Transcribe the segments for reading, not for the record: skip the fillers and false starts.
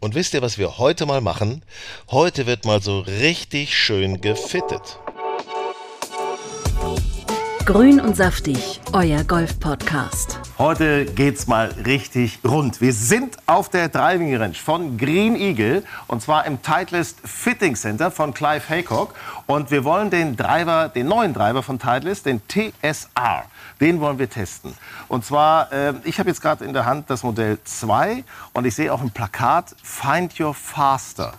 Und wisst ihr, was wir heute mal machen? Heute wird mal so richtig schön gefittet. Grün und saftig, euer Golf-Podcast. Heute geht's mal richtig rund. Wir sind auf der Driving Range von Green Eagle und zwar im Titleist Fitting Center von Clive Haycock. Und wir wollen den neuen Driver von Titleist, den TSR, den wollen wir testen. Und zwar, ich habe jetzt gerade in der Hand das Modell 2 und ich sehe auch im Plakat Find Your Faster.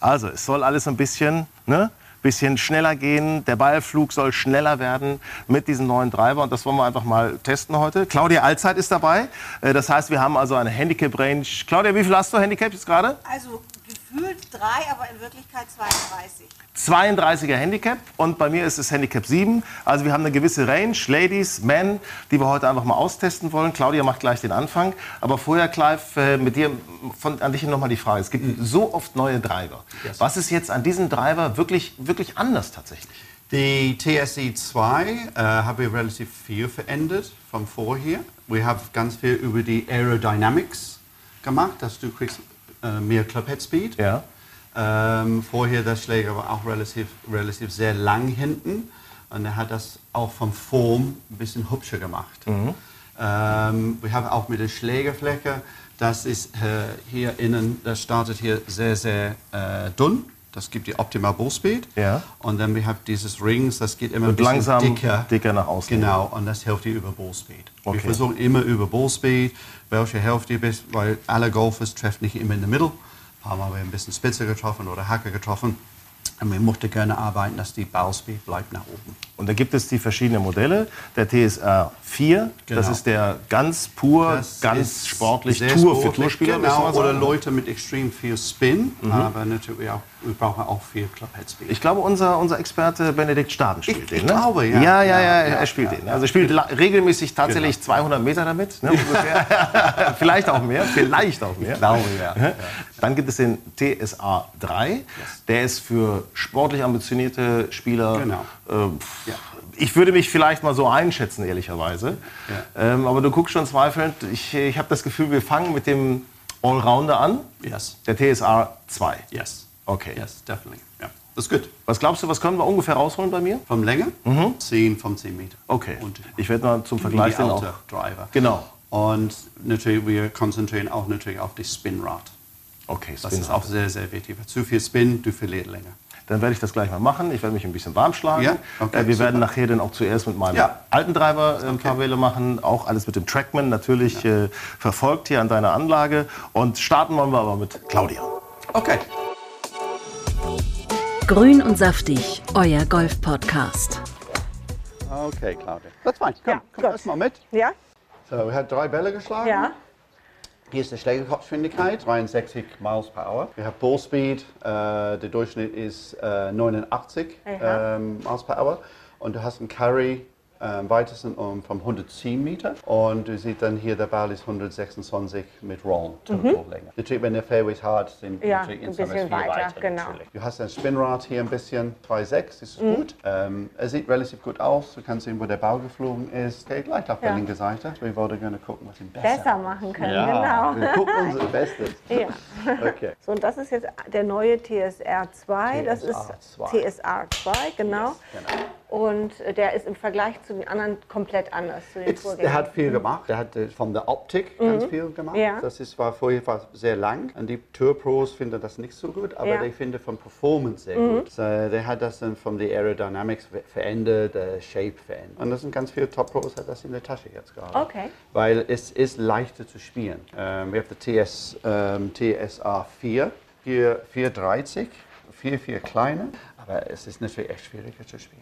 Also es soll alles ein bisschen, ne? Bisschen schneller gehen, der Ballflug soll schneller werden mit diesem neuen Driver und das wollen wir einfach mal testen heute. Claudia Allzeit ist dabei, das heißt, wir haben also eine Handicap-Range. Claudia, wie viel hast du Handicap jetzt gerade? Also gefühlt 3, aber in Wirklichkeit 32. 32er Handicap und bei mir ist es Handicap 7. Also wir haben eine gewisse Range, Ladies, Men, die wir heute einfach mal austesten wollen. Claudia macht gleich den Anfang. Aber vorher, Clive, mit dir, an dich nochmal die Frage. Es gibt so oft neue Driver. Yes. Was ist jetzt an diesem Driver wirklich anders tatsächlich? Die TSI 2 haben wir relativ viel verändert von vorher. Wir haben ganz viel über die Aerodynamics gemacht, dass du kriegst mehr Clubhead-Speed. Ja. Vorher der Schläger war auch relativ sehr lang hinten und er hat das auch vom Form ein bisschen hübscher gemacht. Mhm. Wir haben auch mit der Schlägerfläche, das ist hier innen, das startet hier sehr, sehr dünn. Das gibt die optimale Ballspeed. Ja. Und dann wir haben dieses Rings, das geht immer ein bisschen langsam dicker nach außen. Genau, und das hilft dir über Ballspeed. Okay. Wir versuchen immer über Ballspeed, welche Hälfte bist, weil alle Golfers treffen nicht immer in der Mitte. Haben wir ein bisschen Spitze getroffen oder Hacke getroffen. Und wir möchten gerne arbeiten, dass die Ballspeed bleibt nach oben. Und da gibt es die verschiedenen Modelle. Der TSR 4, genau. Das ist der ganz pur, das ganz sportlich, für Tourspieler. Genau, oder Leute mit extrem viel Spin. Mhm. Aber natürlich auch, wir brauchen auch viel Clubhead-Speed. Ich glaube, unser Experte Benedikt Staden spielt den. Ich glaube, ja. Er spielt den. Also er spielt regelmäßig tatsächlich 200 Meter damit. Ne, ungefähr. Vielleicht auch mehr. Ich glaube, ja. Dann gibt es den TSR 3. Yes. Der ist für sportlich ambitionierte Spieler. Genau. Ich würde mich vielleicht mal so einschätzen, ehrlicherweise. Ja. Aber du guckst schon zweifelnd. Ich habe das Gefühl, wir fangen mit dem Allrounder an. Yes. Der TSR 2. Yes. Okay. Yes, definitely. Yeah. Das ist gut. Was glaubst du, was können wir ungefähr rausholen bei mir? Vom Länge? Mhm. 10 Meter. Okay. Und ich werde mal zum Vergleich den auch. Driver. Genau. Und natürlich, wir konzentrieren auch natürlich auf die Spinrate. Okay, das ist auch sehr, sehr wichtig. Zu viel Spin, du verlierst länger. Dann werde ich das gleich mal machen. Ich werde mich ein bisschen warm schlagen. Ja? Okay, wir werden nachher dann auch zuerst mit meinem alten Driver ein paar Wähle machen. Auch alles mit dem Trackman natürlich verfolgt hier an deiner Anlage. Und starten wollen wir aber mit Claudia. Okay. Grün und saftig, euer Golf-Podcast. Okay, Claudia. That's fine. Komm erst mal mit. Ja. So, wir haben 3 Bälle geschlagen. Ja. Hier ist die Schlägerkopfgeschwindigkeit, 63 Miles per Hour. Wir haben Ballspeed, der Durchschnitt ist 89 Miles per Hour. Und du hast einen Carry am weitesten von 110 Meter. Und du siehst dann hier, der Ball ist 126 mit Roll, Total-Länge. Natürlich, wenn der Fairways hard sind, natürlich insgesamt viel weiter. Genau. Du hast ein Spinrad hier ein bisschen, 3,6, das ist gut. Es sieht relativ gut aus, du kannst sehen, wo der Ball geflogen ist. Okay, gleich auf der linken Seite. Wir wollen gerne gucken, was wir besser machen können. Ja, genau. Wir gucken unser Bestes. Ja. Okay. So, und das ist jetzt der neue TSR 2. Das ist TSR 2, genau. Yes, genau. Und der ist im Vergleich zu den anderen komplett anders. Der hat viel gemacht. Der hat von der Optik ganz viel gemacht. Ja. Das war vorher sehr lang. Und die Tour-Pros finden das nicht so gut, aber die finden von Performance sehr gut. So, der hat das dann von der Aerodynamics verändert, der Shape verändert. Und das sind ganz viele Top-Pros, hat das in der Tasche jetzt gerade. Okay. Weil es ist leichter zu spielen. Wir haben den TSR 4, 430, viel kleiner. Aber es ist natürlich echt schwieriger zu spielen.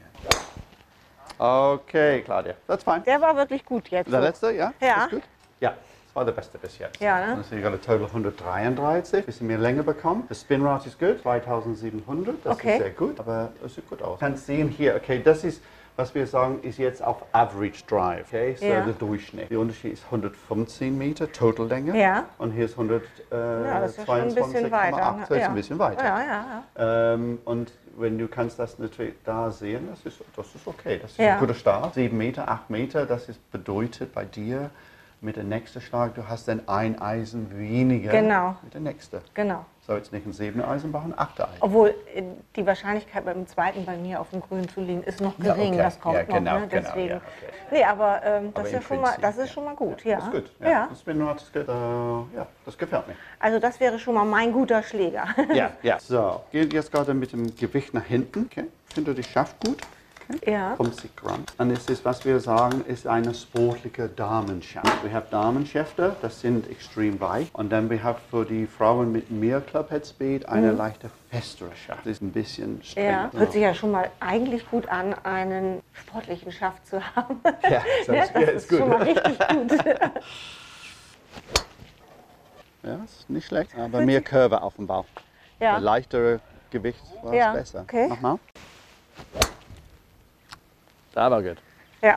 Okay, Claudia, that's fine. Der war wirklich gut jetzt. Der letzte, ja? Ja. Ist gut? Ja. Das war der beste bis jetzt. Ja, ne? Also, ich habe total 133, bisschen mehr Länge bekommen. Das Spinrate ist gut, 2700, das ist sehr gut, aber es sieht gut aus. Du kannst sehen hier, okay, das ist, was wir sagen, ist jetzt auf Average Drive, okay, so der Durchschnitt. Der Unterschied ist 115 Meter Totallänge und hier ist 122,8, so ist ein bisschen weiter. Und wenn du kannst das natürlich da sehen, das ist okay, das ist ein guter Start. 7 Meter, 8 Meter, das ist bedeutet bei dir, mit dem nächsten Schlag, du hast dann ein Eisen weniger mit dem nächsten. Genau. So, jetzt nicht ein 7er Eisen machen, ein 8er Eisen. Obwohl die Wahrscheinlichkeit beim zweiten bei mir auf dem Grün zu liegen ist noch gering, das kommt noch. Ne? Deswegen. Ja, okay. Nee, aber das ist ja schon mal, das ist schon mal gut. Ja. Das ist gut. Ja. Ja. Das gefällt mir. Also das wäre schon mal mein guter Schläger. Ja. So, geht jetzt gerade mit dem Gewicht nach hinten. Okay. Hinter dich schafft gut. Ja. 50 Gramm. Und es ist, was wir sagen, ist eine sportliche Damenschaft. Wir haben Damenschäfte, das sind extrem weich. Und dann wir haben für die Frauen mit mehr Clubheadspeed eine leichte festere Schaft. Das ist ein bisschen strenger. Ja. So. Hört sich ja schon mal eigentlich gut an, einen sportlichen Schaft zu haben. Ja, das ist gut. Schon mal richtig gut. Ja, ist nicht schlecht. Aber mehr Curve auf dem Bauch. Ja. Ein leichteres Gewicht war es besser. Okay. Nochmal. Da war gut. Ja.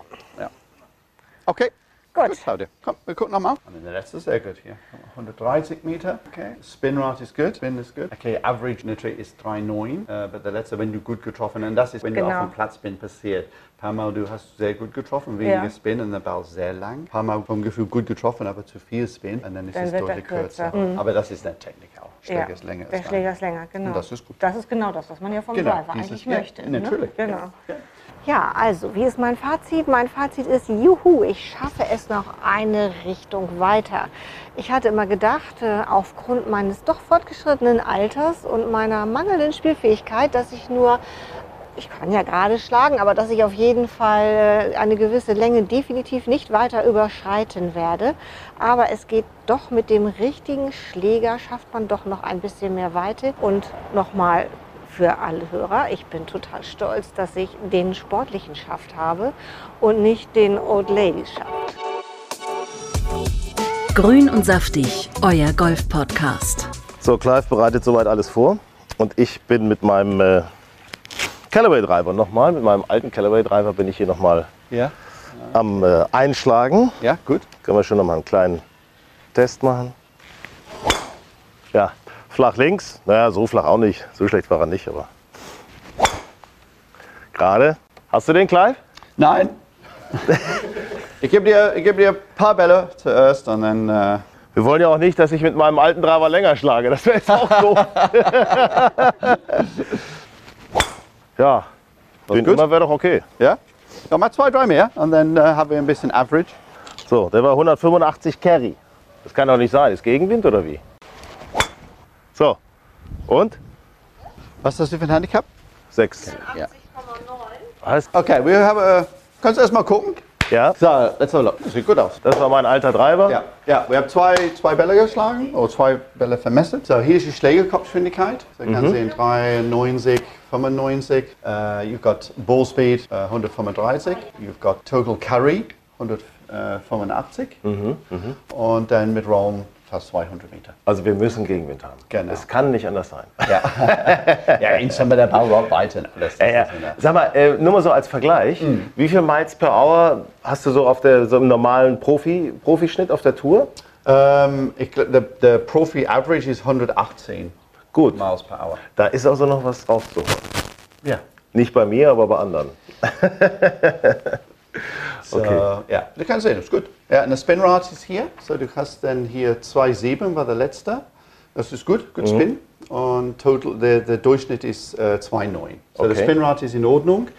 Okay. Gut, Claudia. Komm, wir gucken nochmal. Und der letzte ist sehr gut hier. 130 Meter. Okay. Spinrate ist gut. Spin ist gut. Okay, Average natürlich ist 3,9. Aber der letzte, wenn du gut getroffen hast, und das ist, wenn du auf dem Platz bin, passiert. Ein paar Mal, du hast sehr gut getroffen, weniger Spin und der Ball sehr lang. Ein paar Mal vom Gefühl gut getroffen, aber zu viel Spin. Und dann ist es deutlich kürzer. Aber das ist eine Technik auch. Schläger ist länger. Der Schläger ist länger, genau. Und das ist gut. Das ist genau das, was man ja vom Driver eigentlich möchte. Natürlich. Ne? Genau. Ja. Ja, also, wie ist mein Fazit? Mein Fazit ist, juhu, ich schaffe es noch eine Richtung weiter. Ich hatte immer gedacht, aufgrund meines doch fortgeschrittenen Alters und meiner mangelnden Spielfähigkeit, dass ich nur, ich kann ja gerade schlagen, aber dass ich auf jeden Fall eine gewisse Länge definitiv nicht weiter überschreiten werde. Aber es geht doch mit dem richtigen Schläger, schafft man doch noch ein bisschen mehr Weite und nochmal. Für alle Hörer, ich bin total stolz, dass ich den sportlichen Schaft habe und nicht den Old Ladies Schaft. Grün und saftig, euer Golf-Podcast. So, Clive bereitet soweit alles vor und ich bin mit meinem Callaway-Driver nochmal, mit meinem alten Callaway-Driver bin ich hier nochmal am Einschlagen. Ja, gut. Können wir schon nochmal einen kleinen Test machen. Ja. Flach links, naja, so flach auch nicht, so schlecht war er nicht, aber gerade. Hast du den, Clive? Nein. Ich geb dir ein paar Bälle zuerst und dann... Wir wollen ja auch nicht, dass ich mit meinem alten Driver länger schlage, das wäre jetzt auch doof. Ja, den immer wäre doch okay. Ja? Ja, mal 2, 3 mehr und dann haben wir ein bisschen Average. So, der war 185 Carry. Das kann doch nicht sein, ist Gegenwind oder wie? So, und? Was hast du für ein Handicap? 6. 80,9. Was? Okay, kannst du erstmal gucken? Ja. So, let's have a look. Das sieht gut aus. Das war mein alter Driver. Ja, wir haben zwei Bälle geschlagen, oder 2 Bälle vermessen. So, hier ist die Schlägerkopfgeschwindigkeit. So, kannst sehen, 93, 95. You've got ball speed, 135. You've got total carry, 185. Und dann mit Roam. Fast 200 Meter. Also wir müssen Gegenwind haben. Genau. Es kann nicht anders sein. Ja, in Summe der Ball rollt weiter. Sag mal, nur mal so als Vergleich, wie viel Miles per Hour hast du so auf so einem normalen Profischnitt auf der Tour? Ich glaube, der Profi-Average ist 118 Miles per Hour. Da ist also noch was drauf zu holen. Ja. Nicht bei mir, aber bei anderen. So, ja, du kannst sehen, das ist gut. Ja, eine Spinrate ist hier, so du hast dann hier 2,7 war der letzte. Das ist gut Spin. Und total, der Durchschnitt ist 2,9. So der Spinrate ist in Ordnung.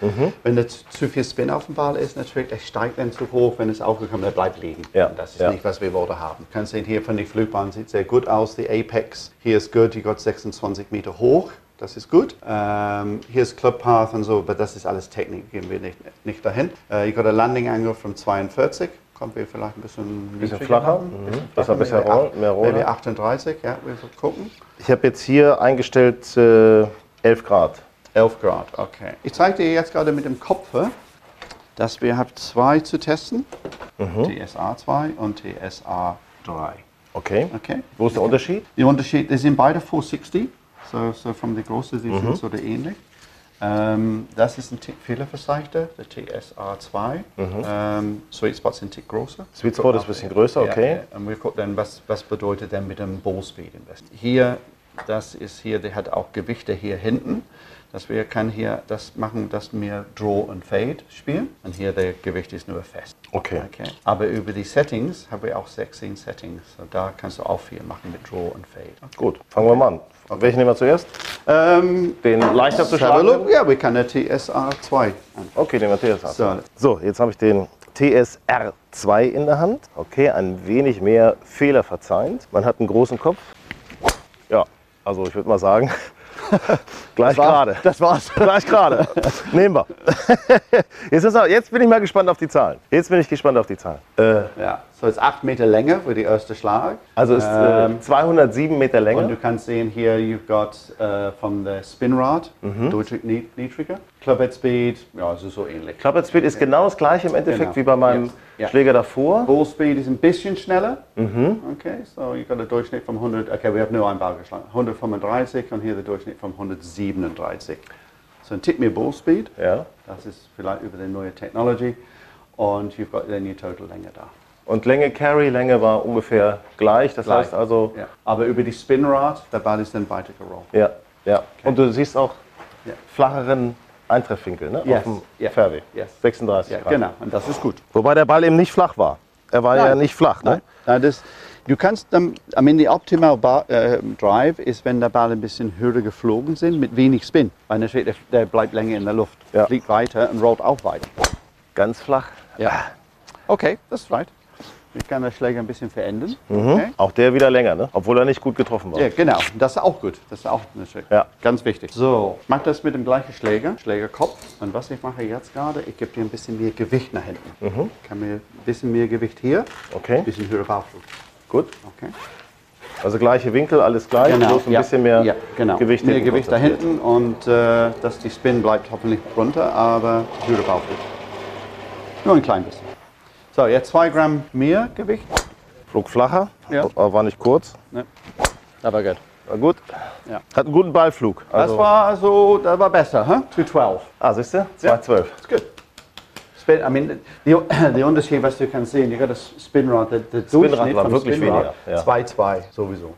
Wenn da zu viel Spin auf dem Ball ist, natürlich, es steigt dann zu hoch. Wenn es aufgekommen ist, bleibt liegen. Ja. Und das ist nicht, was wir wollen haben. Du kannst sehen, hier von der Flugbahn sieht sehr gut aus. Die Apex hier ist gut, die geht 26 Meter hoch. Das ist gut. Hier ist Club Path und so, aber das ist alles Technik, gehen wir nicht dahin. Ich habe einen Landing Angle von 42, kommt wir vielleicht ein bisschen flacher. Das war ein bisschen mehr Roller. Maybe 38, ja, wir gucken. Ich habe jetzt hier eingestellt 11 Grad. 11 Grad, okay. Ich zeige dir jetzt gerade mit dem Kopf, dass wir 2 zu testen, TSR 2 und TSR drei. Okay. Okay. Wo ist der Unterschied? Der Unterschied ist in beide 460, so von der Größe, die sind so ähnlich. Das ist ein Tick Fehlerverzeichner, der TSR 2. Sweet Spot ist ein Tick größer. Sweet Spot ist ein bisschen größer, okay. Ja, und wir gucken dann, was bedeutet denn mit dem Ball Speed am besten. Hier, das ist hier, der hat auch Gewichte hier hinten. Dass wir kann hier das machen, dass wir Draw und Fade spielen. Und hier der Gewicht ist nur fest. Okay. Okay. Aber über die Settings haben wir auch 16 Settings. So, da kannst du auch viel machen mit Draw und Fade. Okay. Gut, fangen wir mal an. Okay. Welchen nehmen wir zuerst? Den leichter zu schlagen? Ja, wir können der TSR 2. Okay, nehmen wir TSR 2. So, jetzt habe ich den TSR 2 in der Hand. Okay, ein wenig mehr Fehler verzeihend. Man hat einen großen Kopf. Ja, also ich würde mal sagen... Gleich gerade. Das war's. Gleich gerade. Nehmen wir. Jetzt bin ich mal gespannt auf die Zahlen. Ja. So ist 8 Meter Länge für die erste Schlag. Also ist 207 Meter Länge. Und du kannst sehen hier, you've got von der Spinrad, deutlich niedriger. Clubhead Speed, ja, es ist so ähnlich. Clubhead Speed ist genau das gleiche im Endeffekt wie bei meinem Schläger davor. Ball Speed ist ein bisschen schneller. Okay, so you've got einen Durchschnitt von 100, okay, wir haben nur einen Ball geschlagen. 135 und hier der Durchschnitt von 137. So ein Tick mehr Ball Speed. Ja. Das ist vielleicht über die neue Technology. Und you've got dann die Total Länge da. Und Länge Carry, Länge war ungefähr gleich, das heißt also... Ja. Aber über die Spinrad, der Ball ist dann weiter gerollt. Ja, ja. Okay. Und du siehst auch flacheren Eintreffwinkel, ne? Auf dem Fairway. 36 Grad. Genau, und das ist gut. Wobei der Ball eben nicht flach war. Er war ja nicht flach, ne? Nein, das, du kannst dann, die optimale Drive ist, wenn der Ball ein bisschen höher geflogen sind, mit wenig Spin. Weil natürlich, der bleibt länger in der Luft, fliegt weiter und rollt auch weiter. Ganz flach? Ja. Okay, das ist right. Ich kann den Schläger ein bisschen verändern. Okay. Auch der wieder länger, ne? Obwohl er nicht gut getroffen war. Ja, genau. Das ist auch gut. Das ist auch ganz wichtig. So, ich mache das mit dem gleichen Schläger. Schlägerkopf. Und was ich mache jetzt gerade, ich gebe dir ein bisschen mehr Gewicht nach hinten. Ich kann mir ein bisschen mehr Gewicht hier. Okay. Ein bisschen höher Bauchflug. Gut. Okay. Also gleiche Winkel, alles gleich. Genau. Bloß ein bisschen mehr Gewicht hinten. Mehr Gewicht da hinten und dass die Spin bleibt hoffentlich runter, aber höhere Bauchflug. Nur ein klein bisschen. So, jetzt 2 Gramm mehr Gewicht. Flog flacher, aber war nicht kurz. Nee. Aber gut. War gut. Ja. Hat einen guten Ballflug. Also das war also, das war besser, hä? 212. Ah, siehst du? 212. Ist gut. Der Unterschied, was du kannst sehen, das Spinrad, der Durchschnitt war wirklich weniger. 2,2 sowieso.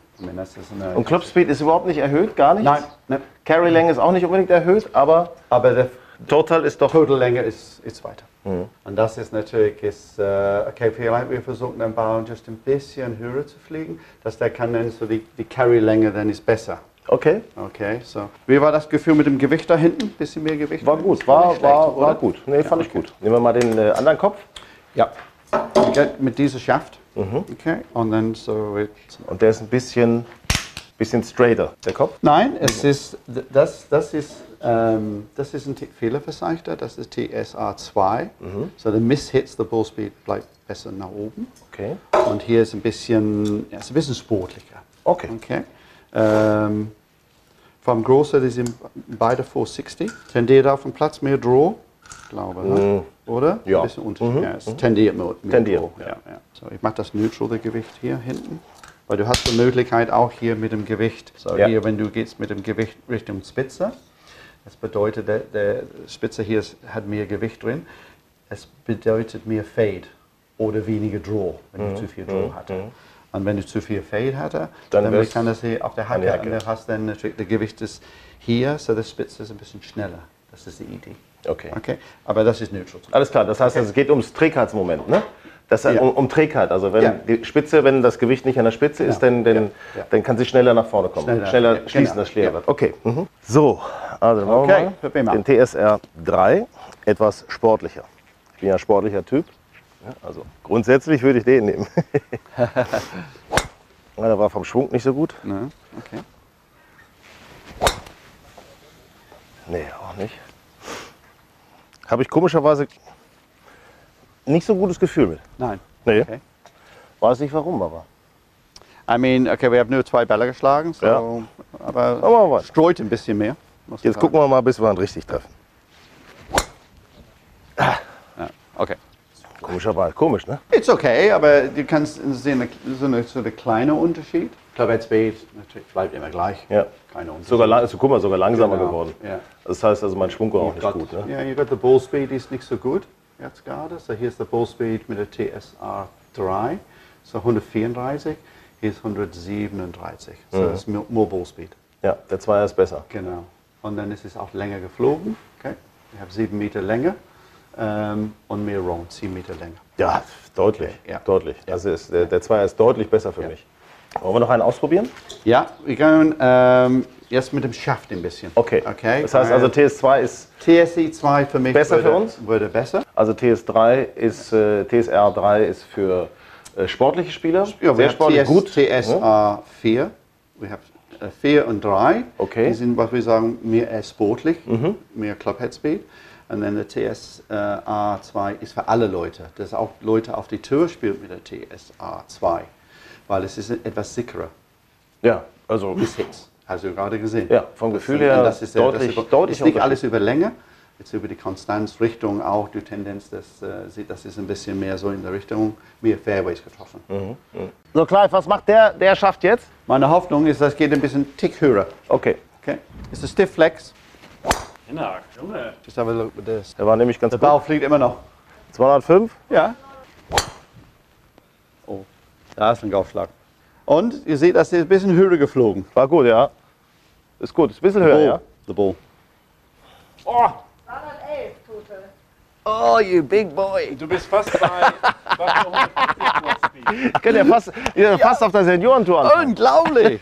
Und Club Speed ist überhaupt nicht erhöht, gar nichts? Nein. Ne. Carry Länge ist auch nicht unbedingt erhöht, aber der Total ist doch... Total Länge ist weiter. Und das ist natürlich, okay, vielleicht wir versuchen den Ball just ein bisschen höher zu fliegen, dass der kann dann so die Carry-Länge dann ist besser. Okay. Okay, so. Wie war das Gefühl mit dem Gewicht da hinten? Bisschen mehr Gewicht? War gut, war gut. Nee, fand ich gut. Nehmen wir mal den anderen Kopf. Ja. Okay, mit diesem Schaft. Okay, und dann so. Und der ist ein bisschen straighter, der Kopf? Nein, es ist, das ist ein Fehlerverzeichner, das ist TSR 2. So, der Miss-Hits, der Ballspeed bleibt besser nach oben. Okay. Und hier ist ein bisschen sportlicher. Okay. Okay. Vom Großen, die sind beide 460. Tendiert auf dem Platz mehr Draw, glaube ich, ne? Oder? Ja. Ein bisschen unterschiedlich. Ja, es tendiert mehr Draw. Ja. Ja. So, ich mache das neutrale Gewicht hier hinten. Weil du hast die Möglichkeit auch hier mit dem Gewicht. So, hier, wenn du gehst mit dem Gewicht Richtung Spitze, das bedeutet, der Spitze hier hat mehr Gewicht drin. Es bedeutet mehr Fade oder weniger Draw, wenn du zu viel Draw hatte. Und wenn du zu viel Fade hatte, dann kann das hier auf der Hacke. Und du hast dann natürlich, das Gewicht ist hier, so die Spitze ist ein bisschen schneller. Das ist die Idee. Okay. Okay. Aber das ist neutral. Alles klar, das heißt, es geht ums Trägheitsmoment, ne? Das ist um Trägheit, also wenn die Spitze, wenn das Gewicht nicht an der Spitze ist, dann kann sie schneller nach vorne kommen, schneller schließen, das Schlägerbrett. Okay, so, also dann machen wir mal den TSR 3 etwas sportlicher. Ich bin ja ein sportlicher Typ, also grundsätzlich würde ich den nehmen. Der war vom Schwung nicht so gut. Ne, okay. Nee, auch nicht. Habe ich komischerweise... nicht so ein gutes Gefühl mit. Nein. Nee. Okay. Weiß nicht warum, aber. I mean, okay, wir haben nur 2 Bälle geschlagen, so, aber streut ein bisschen mehr. Jetzt gucken wir mal, bis wir ihn richtig treffen. Ah. Ja. Okay. Komischer Ball, komisch, ne? It's okay, aber du kannst sehen, so eine kleine Unterschied. Klavettspät, natürlich bleibt immer gleich. Ja. Keine Unterschied. Sogar, also, guck mal, sogar langsamer geworden. Ja. Das heißt also, mein Schwung war auch nicht gut, ne? Ja, yeah, the ball speed ist nicht so gut jetzt gerade. So hier ist der Ball Speed mit der TSR 3, so 134, hier ist 137. So das ist more Ball Speed. Ja, der 2er ist besser. Genau. Und dann ist es auch länger geflogen. Okay. Ich habe 7 Meter Länge und mehr Round, 10 Meter Länge. Ja, deutlich. Okay. Ja. Deutlich. Ja. Also ist, der 2er ist deutlich besser für mich. Wollen wir noch einen ausprobieren? Ja, wir können jetzt mit dem Schaft ein bisschen. Okay. Okay. Das heißt also TS2 ist... TSI2 für mich besser für uns? Würde besser. Also TS3 ist, TSR3 ist für sportliche Spieler. Ja, sehr sportlich, gut. TSR4. Wir haben 4 und 3, okay. Die sind, was wir sagen, mehr sportlich, mehr Clubhead-Speed. Und dann der TSA2 ist für alle Leute, dass auch Leute auf die Tour spielen mit der TSA2, weil es ist etwas sicherer. Ja, also... Bis Hits, hast du gerade gesehen. Ja, vom Gefühl her das ist deutlich. Das ist nicht alles über Länge, jetzt über die Konstanz, Richtung auch, die Tendenz, das ist ein bisschen mehr so in der Richtung, mehr Fairways getroffen. So Clive, was macht der Schaft jetzt? Meine Hoffnung ist, das geht ein bisschen Tick höher. Okay. Okay. Ist ein Stiff Flex. Genau, Junge. Der war nämlich ganz gut. Der Ball fliegt immer noch. 205? Ja. Oh, da ist ein Golfschlag. Und ihr seht, das ist ein bisschen höher geflogen. War gut, ja. Ist gut, ist ein bisschen höher, ja. The ball. Oh! 211 total. Oh, you big boy. Du bist fast bei 150. Könnt ihr fast auf der Seniorentour anfangen. Unglaublich.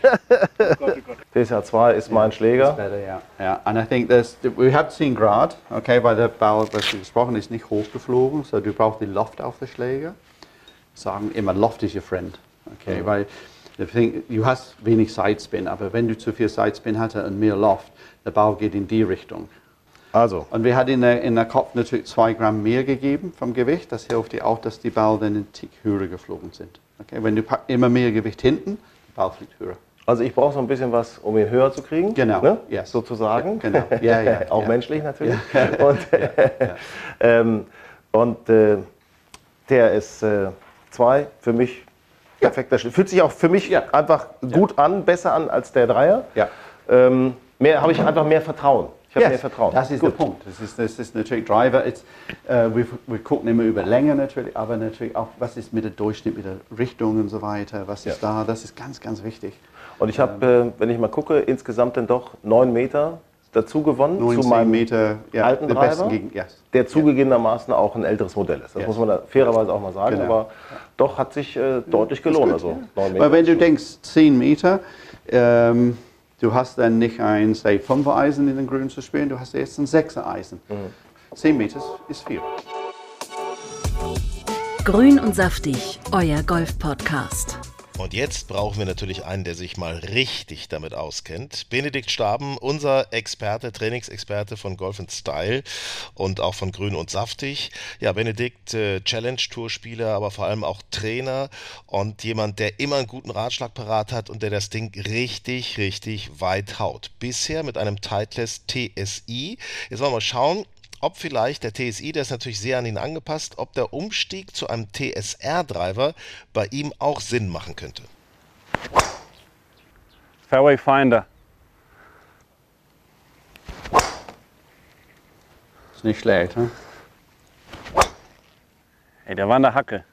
TSR2 ist mein Schläger. Better, yeah. Yeah. And I think we have 10 Grad, okay, weil der Ball, was du gesprochen hast, ist nicht hochgeflogen, so du brauchst den Loft auf den Schläger. Sagen immer, Loft ist your friend, okay, weil du hast wenig Sidespin, aber wenn du zu viel Sidespin hatte und mehr Loft, der Ball geht in die Richtung. Also. Und wir hatten in der Kopf natürlich 2 Gramm mehr gegeben vom Gewicht. Das hilft dir auch, dass die Ball dann einen Tick höher geflogen sind. Okay? Wenn du immer mehr Gewicht hinten, der Ball fliegt höher. Also ich brauche so ein bisschen was, um ihn höher zu kriegen. Genau. Ne? Yes. Sozusagen. Ja, genau. Ja, ja, auch ja, menschlich ja, natürlich. Ja. Und, ja. Der ist 2 für mich perfekter Schnitt. Fühlt sich auch für mich einfach gut an, besser an als der 3er. Ja. Habe ich einfach mehr Vertrauen. Yes, das ist der Punkt. Das ist natürlich Driver. Wir gucken immer über Länge natürlich, aber natürlich auch, was ist mit dem Durchschnitt, mit der Richtung und so weiter, was ist da, das ist ganz, ganz wichtig. Und ich habe, wenn ich mal gucke, insgesamt dann doch 9 Meter dazu gewonnen zu meinem Meter, alten Driver, der zugegebenermaßen auch ein älteres Modell ist. Das muss man da fairerweise auch mal sagen, genau. Aber doch hat sich deutlich gelohnt. Also 9 Meter. Aber wenn du denkst, 10 Meter, du hast dann nicht ein, say, 5er Eisen in den Grün zu spielen, du hast jetzt ein 6er Eisen. 10 Meter ist viel. Grün und saftig, euer Golf-Podcast. Und jetzt brauchen wir natürlich einen, der sich mal richtig damit auskennt. Benedikt Staden, unser Experte, Trainingsexperte von Golf & Style und auch von Grün und Saftig. Ja, Benedikt, Challenge-Tour-Spieler, aber vor allem auch Trainer und jemand, der immer einen guten Ratschlag parat hat und der das Ding richtig, richtig weit haut. Bisher mit einem Titleist TSI. Jetzt wollen wir mal schauen, ob vielleicht der TSI, der ist natürlich sehr an ihn angepasst, ob der Umstieg zu einem TSR-Driver bei ihm auch Sinn machen könnte. Fairway Finder. Ist nicht schlecht, ne? Ey, der war in der Hacke.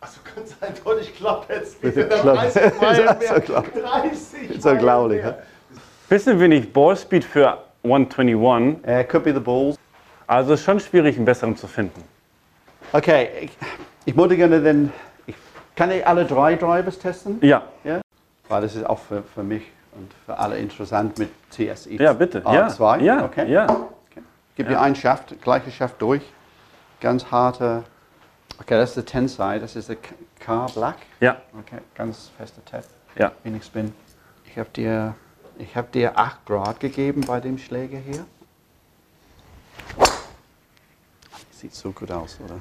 Also ganz eindeutig klappt jetzt. Bitte klappt. 30 Meilen mehr. Ist unglaublich, ne? Bisschen wenig Ballspeed für 121. Could be the balls. Also ist schon schwierig, einen besseren zu finden. Okay, ich wollte gerne den... Kann ich alle 3 Drivers testen? Ja. Weil das ist auch für mich und für alle interessant mit TSI. Ja, bitte. R2. Ja, okay. Ja. Okay. Gib dir einen Schaft, gleiche Schaft durch. Ganz harte... Okay, das ist der Tensei, das ist der Car Black. Ja. Okay, ganz fester Test. Ja. Wenig Spin. Ich hab dir 8 Grad gegeben bei dem Schläger hier. Sieht so gut aus, oder?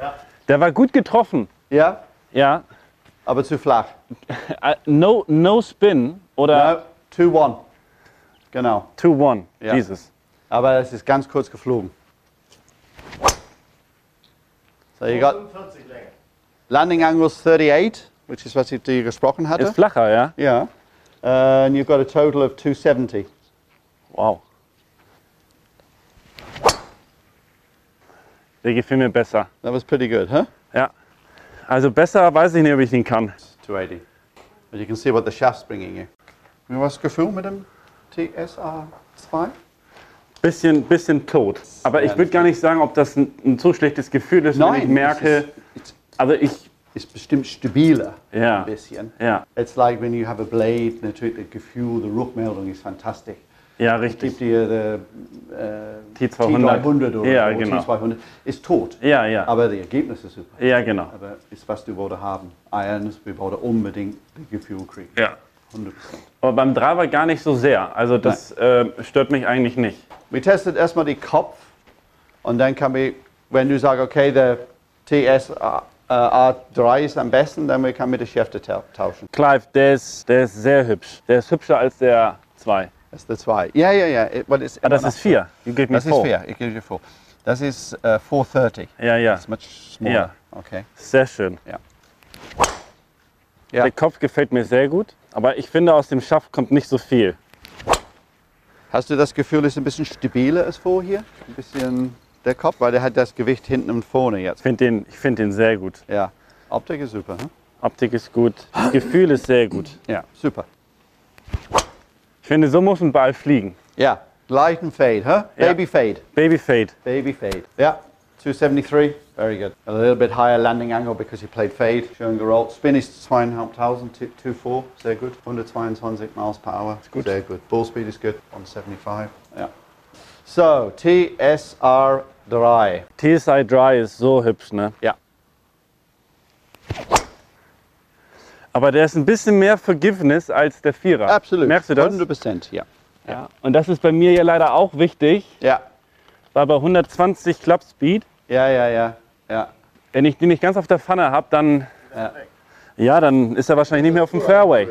Ja. Der war gut getroffen. Ja? Ja. Aber zu flach. No spin, oder? No, 2-1. Genau. 2-1, ja. Dieses. Aber es ist ganz kurz geflogen. So you got landing angles 38, which is what you gesprochen hatte. Ist flacher, ja? Yeah. And you've got a total of 270. Wow. Der gefiel mir besser. That was pretty good, huh? Ja. Also besser weiß ich nicht, ob ich ihn kann. 280. But you can see what the shaft's bringing you. Wie war das Gefühl mit dem TSR 2? Bisschen tot. Aber ich würde gar nicht sagen, ob das ein so schlechtes Gefühl ist, wenn ich merke, ist bestimmt stabiler, ja, ein bisschen. Ja. It's like when you have a blade, natürlich das Gefühl, die Rückmeldung ist fantastisch. Ja, richtig. Es gibt dir T200 oder ja, genau. T200 ist tot, ja, ja, aber das Ergebnis ist super. Ja, genau. Aber ist was du wolltest haben. Wir wollten unbedingt das Gefühl kriegen. Ja. 100%. Aber beim Driver gar nicht so sehr, also das stört mich eigentlich nicht. Wir testen erstmal den Kopf und dann kann wir, wenn du sagst, okay, der TSR3 ist am besten, dann kann man mit der Schäfte tauschen. Clive, der ist sehr hübsch. Der ist hübscher als der 2. Das ist der 2. Ja, ja, ja. Das ist 4. Das ist 4, ich gebe dir vor. Das ist 430. Ja, ja. Das ist much smaller. Ja. Okay. Sehr schön. Ja. Ja. Der Kopf gefällt mir sehr gut, aber ich finde, aus dem Schaft kommt nicht so viel. Hast du das Gefühl, es ist ein bisschen stabiler als vorher? Ein bisschen der Kopf, weil der hat das Gewicht hinten und vorne jetzt. Ich finde den sehr gut. Ja, Optik ist super. Hm? Optik ist gut, das Gefühl ist sehr gut. Ja, super. Ich finde, so muss ein Ball fliegen. Ja, leichten Fade, huh? Ja. Baby Fade. Baby Fade. Baby Fade, ja. 273, very good. A little bit higher landing angle because you played fade. Schön gerollt. Spin ist 2500, 2-4, sehr gut. 122 miles per hour, gut. Sehr gut. Ball speed ist gut, 175, ja. So, TSR 3. TSI 3 ist so hübsch, ne? Ja. Aber der ist ein bisschen mehr Forgiveness als der 4er. Absolut. Merkst du das? 100%, ja. Ja. Und das ist bei mir ja leider auch wichtig. Ja. War bei 120 Club Speed. Ja, ja, ja, ja. Wenn ich die nicht ganz auf der Pfanne habe, dann, ja. Ja, dann ist er wahrscheinlich nicht mehr auf dem Fairway.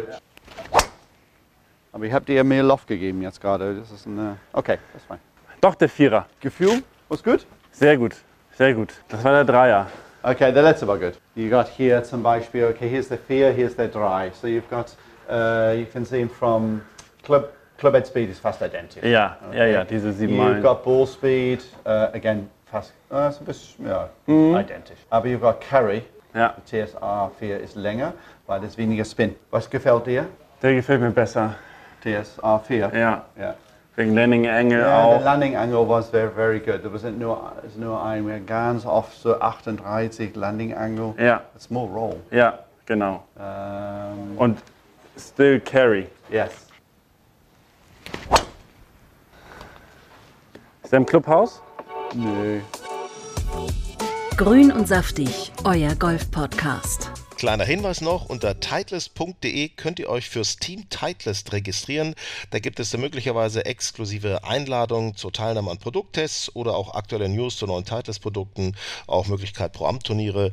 Aber ich habe dir mehr Loft gegeben jetzt gerade. Das ist ein, okay, das war. Doch der 4er. Gefühl, was gut? Sehr gut, sehr gut. Das war der 3er. Okay, der letzte war gut. You got here zum Beispiel. Okay, here's the 4, here's the 3. So you've got, you can see from club. Clubhead speed ist fast identisch. Ja, okay. Ja, ja, diese 7 Meilen. You've got ball speed, again, fast, ist ein bisschen, ja, identisch. Aber you've got carry, ja. TSR 4 ist länger, weil es weniger Spin. Was gefällt dir? Der gefällt mir besser. TSR 4? Ja, ja. Wegen Landing Angle auch. Der Landing Angle war very, very good. Da sind nur ein, ganz oft so 38 Landing Angle. Ja. It's more roll. Ja, genau. Und still carry. Yes. Ist er im Clubhaus? Nö. Grün und saftig, euer Golf-Podcast. Kleiner Hinweis noch, unter titleist.de könnt ihr euch fürs Team Titleist registrieren. Da gibt es dann möglicherweise exklusive Einladungen zur Teilnahme an Produkttests oder auch aktuelle News zu neuen Titleist-Produkten, auch Möglichkeit Pro-Am-Turniere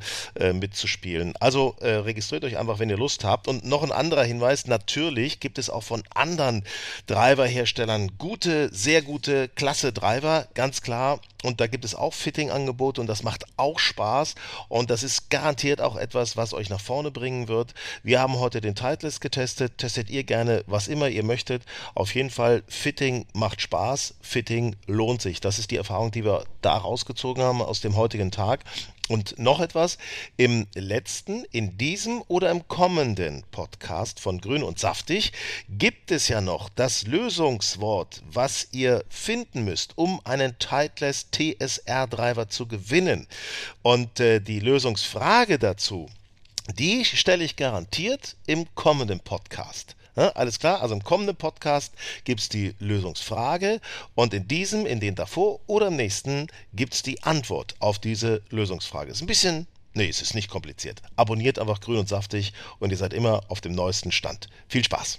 mitzuspielen. Also registriert euch einfach, wenn ihr Lust habt. Und noch ein anderer Hinweis, natürlich gibt es auch von anderen Driver-Herstellern gute, sehr gute, klasse Driver, ganz klar. Und da gibt es auch Fitting-Angebote und das macht auch Spaß. Und das ist garantiert auch etwas, was euch nach vorne bringen wird. Wir haben heute den Titleist getestet. Testet ihr gerne, was immer ihr möchtet. Auf jeden Fall, Fitting macht Spaß. Fitting lohnt sich. Das ist die Erfahrung, die wir da rausgezogen haben aus dem heutigen Tag. Und noch etwas, im letzten, in diesem oder im kommenden Podcast von Grün und Saftig gibt es ja noch das Lösungswort, was ihr finden müsst, um einen Titleist TSR-Driver zu gewinnen. Und die Lösungsfrage dazu, die stelle ich garantiert im kommenden Podcast. Ja, alles klar, also im kommenden Podcast gibt es die Lösungsfrage und in diesem, in den davor oder im nächsten gibt es die Antwort auf diese Lösungsfrage. Ist ein bisschen, nee, es ist nicht kompliziert. Abonniert einfach Grün und Saftig und ihr seid immer auf dem neuesten Stand. Viel Spaß!